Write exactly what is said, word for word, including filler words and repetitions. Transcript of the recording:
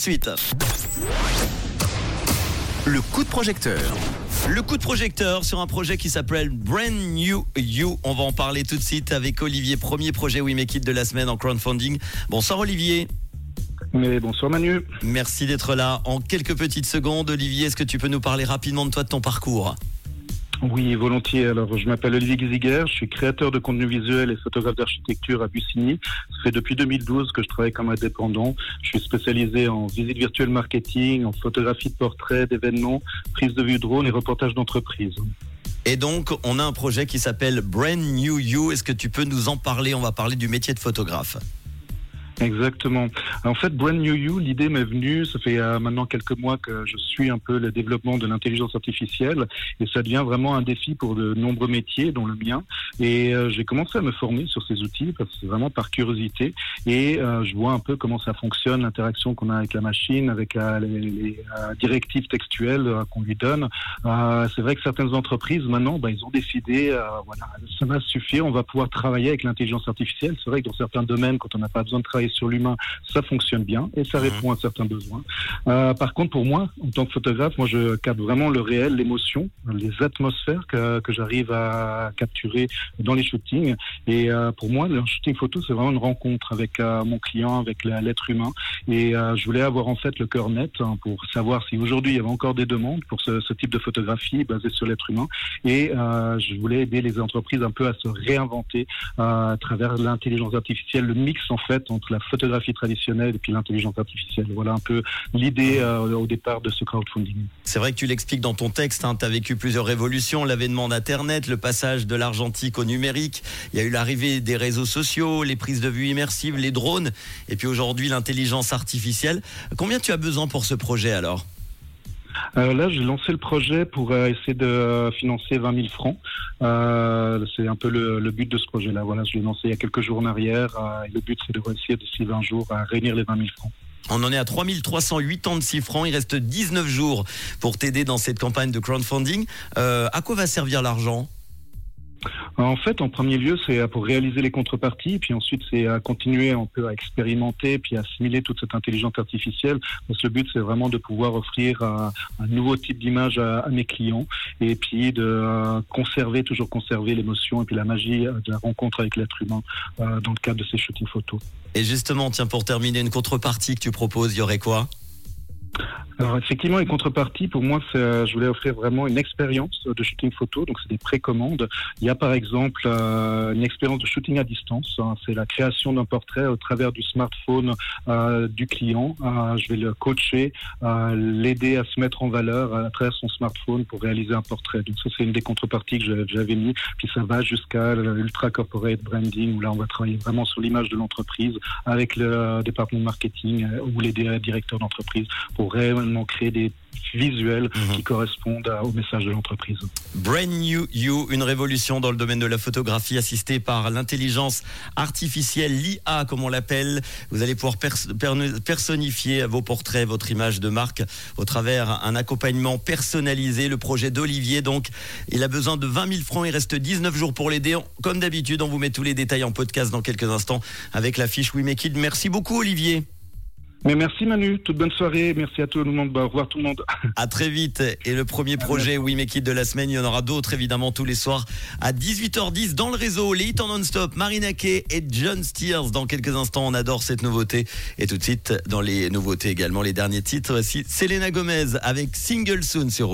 de suite. Le coup de projecteur. Le coup de projecteur sur un projet qui s'appelle Brand New You. On va en parler tout de suite avec Olivier. Premier projet We Make It de la semaine en crowdfunding. Bonsoir Olivier. Mais bonsoir Manu. Merci d'être là. En quelques petites secondes, Olivier, est-ce que tu peux nous parler rapidement de toi, de ton parcours ? Oui, volontiers. Alors, je m'appelle Olivier Gisiger, je suis créateur de contenu visuel et photographe d'architecture à Bussigny. Ça fait depuis deux mille douze que je travaille comme indépendant. Je suis spécialisé en visite virtuelle marketing, en photographie de portraits, d'événements, prise de vue drone et reportage d'entreprise. Et donc, on a un projet qui s'appelle Brand New You. Est-ce que tu peux nous en parler ? On va parler du métier de photographe. Exactement. En fait, Brand New You, l'idée m'est venue, ça fait maintenant quelques mois que je suis un peu le développement de l'intelligence artificielle et ça devient vraiment un défi pour de nombreux métiers, dont le mien. Et euh, j'ai commencé à me former sur ces outils, parce que c'est vraiment par curiosité et euh, je vois un peu comment ça fonctionne, l'interaction qu'on a avec la machine, avec euh, les, les euh, directives textuelles euh, qu'on lui donne. Euh, c'est vrai que certaines entreprises, maintenant, bah, ils ont décidé, euh, voilà, ça va suffire, on va pouvoir travailler avec l'intelligence artificielle. C'est vrai que dans certains domaines, quand on n'a pas besoin de travailler sur l'humain, ça fonctionne bien et ça répond à certains besoins. Euh, par contre, pour moi, en tant que photographe, moi je capte vraiment le réel, l'émotion, les atmosphères que, que j'arrive à capturer dans les shootings. Et euh, pour moi, le shooting photo, c'est vraiment une rencontre avec euh, mon client, avec la, l'être humain. Et euh, je voulais avoir en fait le cœur net hein, pour savoir si aujourd'hui il y avait encore des demandes pour ce, ce type de photographie basée sur l'être humain. Et euh, je voulais aider les entreprises un peu à se réinventer euh, à travers l'intelligence artificielle, le mix en fait entre la photographie traditionnelle et puis l'intelligence artificielle. Voilà un peu l'idée euh, au départ de ce crowdfunding. C'est vrai que tu l'expliques dans ton texte, hein, tu as vécu plusieurs révolutions, l'avènement d'Internet, le passage de l'argentique au numérique, il y a eu l'arrivée des réseaux sociaux, les prises de vue immersives, les drones, et puis aujourd'hui l'intelligence artificielle. Combien tu as besoin pour ce projet alors ? Alors là, j'ai lancé le projet pour euh, essayer de euh, financer vingt mille francs. Euh, c'est un peu le, le but de ce projet-là. Voilà, je l'ai lancé il y a quelques jours en arrière. Euh, et le but, c'est de réussir d'ici vingt jours à réunir les vingt mille francs. On en est à trois mille trois cent quatre-vingt-six francs. Il reste dix-neuf jours pour t'aider dans cette campagne de crowdfunding. Euh, à quoi va servir l'argent ? En fait, en premier lieu, c'est pour réaliser les contreparties, puis ensuite, c'est à continuer un peu à expérimenter, puis à assimiler toute cette intelligence artificielle, parce que le but, c'est vraiment de pouvoir offrir un, un nouveau type d'image à, à mes clients, et puis de conserver, toujours conserver l'émotion, et puis la magie de la rencontre avec l'être humain euh, dans le cadre de ces shootings photos. Et justement, tiens, pour terminer, une contrepartie que tu proposes, il y aurait quoi ? Alors effectivement, les contreparties, pour moi, c'est, je voulais offrir vraiment une expérience de shooting photo, donc c'est des précommandes. Il y a par exemple euh, une expérience de shooting à distance, hein, c'est la création d'un portrait au travers du smartphone euh, du client. Euh, je vais le coacher, euh, l'aider à se mettre en valeur à travers son smartphone pour réaliser un portrait. Donc ça, c'est une des contreparties que j'avais mis, puis ça va jusqu'à l'ultra corporate branding, où là, on va travailler vraiment sur l'image de l'entreprise avec le département marketing ou les directeurs d'entreprise pour réellement créer des visuels mmh. qui correspondent à, au message de l'entreprise. Brand New You, une révolution dans le domaine de la photographie assistée par l'intelligence artificielle, l'I A comme on l'appelle. Vous allez pouvoir pers- per- personnifier vos portraits, votre image de marque au travers un accompagnement personnalisé. Le projet d'Olivier, donc, il a besoin de vingt mille francs. Il reste dix-neuf jours pour l'aider. Comme d'habitude, on vous met tous les détails en podcast dans quelques instants avec la fiche We Make It. Merci beaucoup Olivier. Mais merci Manu, toute bonne soirée, merci à tout le monde, bah, au revoir tout le monde. À très vite, et le premier projet We Make It de la semaine, il y en aura d'autres évidemment tous les soirs à dix-huit heures dix dans le réseau, les hits en non-stop, Marina Kay et John Steers. Dans quelques instants, on adore cette nouveauté, et tout de suite dans les nouveautés également, les derniers titres, voici Selena Gomez avec Single Soon sur